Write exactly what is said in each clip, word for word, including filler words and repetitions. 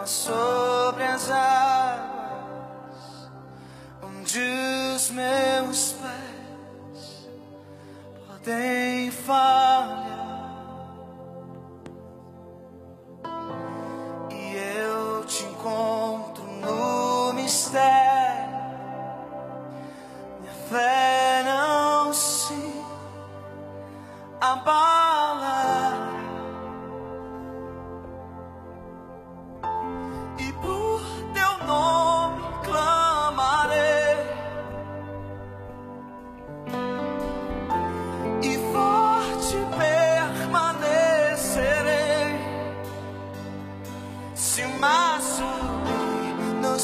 calma sobre as águas, onde os meus pés podem falhar, e eu te encontro no mistério. Minha fé não se abala.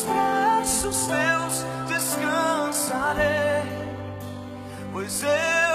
Braços teus descansarei, pois eu